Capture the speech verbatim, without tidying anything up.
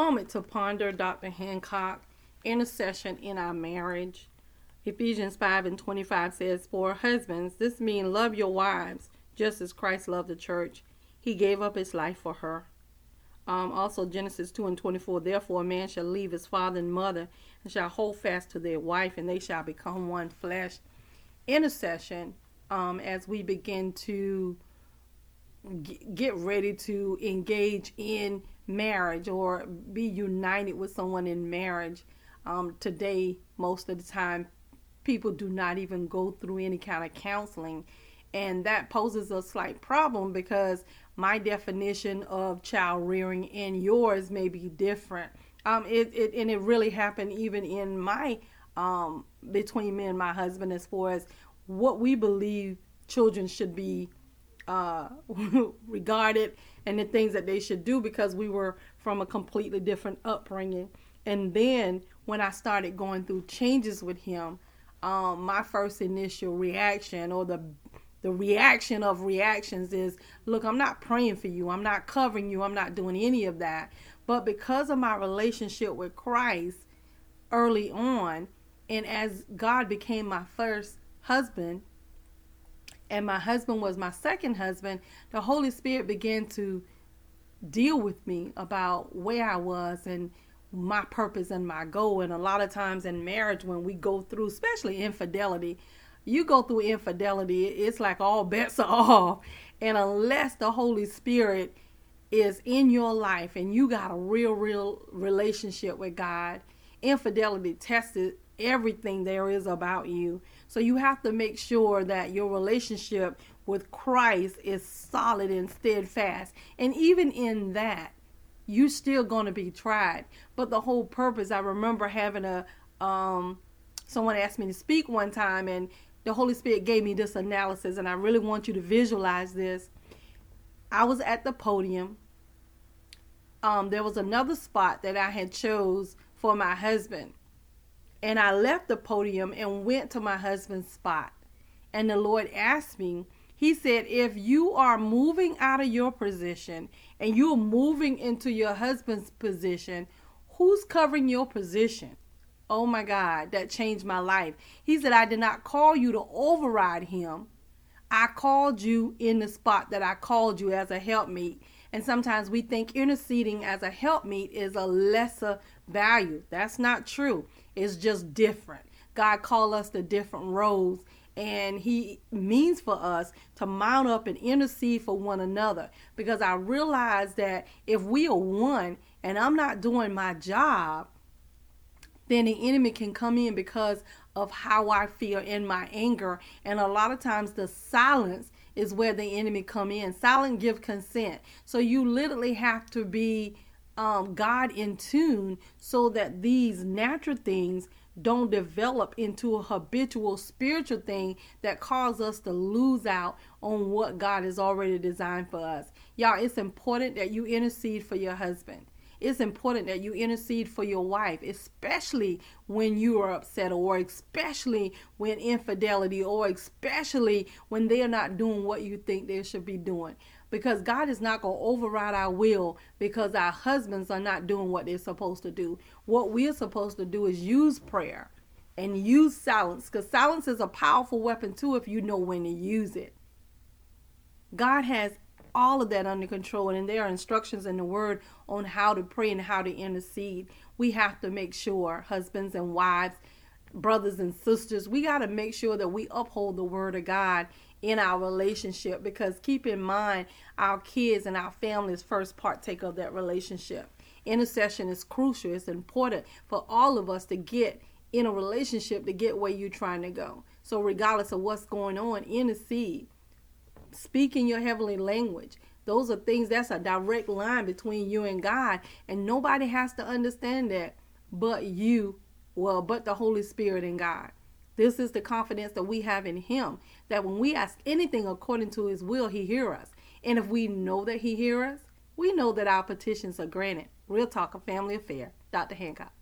moment to ponder Doctor Hancock, intercession in our marriage. Ephesians five and twenty-five says, for husbands, this means love your wives just as Christ loved the church. He gave up his life for her. Um, also Genesis two and twenty-four, therefore a man shall leave his father and mother and shall hold fast to their wife, and they shall become one flesh. Intercession, um, as we begin to g- get ready to engage in marriage or be united with someone in marriage. Um, today, most of the time, people do not even go through any kind of counseling, and that poses a slight problem because my definition of child rearing and yours may be different. Um, it, it and it really happened even in my um between me and my husband as far as what we believe children should be uh regarded and the things that they should do, because we were from a completely different upbringing. And then when I started going through changes with him, um, my first initial reaction, or the the reaction of reactions, is, look, I'm not praying for you. I'm not covering you. I'm not doing any of that. But because of my relationship with Christ early on, and as God became my first husband, and my husband was my second husband, the Holy Spirit began to deal with me about where I was and my purpose and my goal. And a lot of times in marriage, when we go through, especially infidelity, you go through infidelity, it's like all bets are off. And unless the Holy Spirit is in your life and you got a real, real relationship with God, infidelity tested everything there is about you. So you have to make sure that your relationship with Christ is solid and steadfast. And even in that, you're still going to be tried. But the whole purpose, I remember having a, um, someone asked me to speak one time, and the Holy Spirit gave me this analysis, and I really want you to visualize this. I was at the podium. Um, there was another spot that I had chose for my husband. And I left the podium and went to my husband's spot. And the Lord asked me, he said, if you are moving out of your position and you're moving into your husband's position, who's covering your position? Oh my God, that changed my life. He said, I did not call you to override him. I called you in the spot that I called you as a helpmeet. And sometimes we think interceding as a helpmeet is a lesser value. That's not true. It's just different. God called us to different roles. And he means for us to mount up and intercede for one another, because I realize that if we are one and I'm not doing my job, then the enemy can come in because of how I feel in my anger. And a lot of times the silence is where the enemy come in. Silent give consent. So you literally have to be um, God in tune so that these natural things don't develop into a habitual spiritual thing that causes us to lose out on what God has already designed for us. Y'all, it's important that you intercede for your husband. It's important that you intercede for your wife, especially when you are upset, or especially when infidelity, or especially when they are not doing what you think they should be doing. Because God is not going to override our will because our husbands are not doing what they're supposed to do. What we're supposed to do is use prayer and use silence, because silence is a powerful weapon too if you know when to use it. God has all of that under control, and there are instructions in the Word on how to pray and how to intercede. We have to make sure, husbands and wives, brothers and sisters, we got to make sure that we uphold the Word of God in our relationship, because keep in mind, our kids and our families first partake of that relationship. Intercession is crucial. It's important for all of us to get in a relationship to get where you're trying to go. So regardless of what's going on, intercede. Speak in your heavenly language. Those are things, that's a direct line between you and God, and nobody has to understand that but you, well, but the Holy Spirit and God. This is the confidence that we have in him, that when we ask anything according to his will, he hears us. And if we know that he hears us, we know that our petitions are granted. Real Talk, a Family Affair. Doctor Hancock.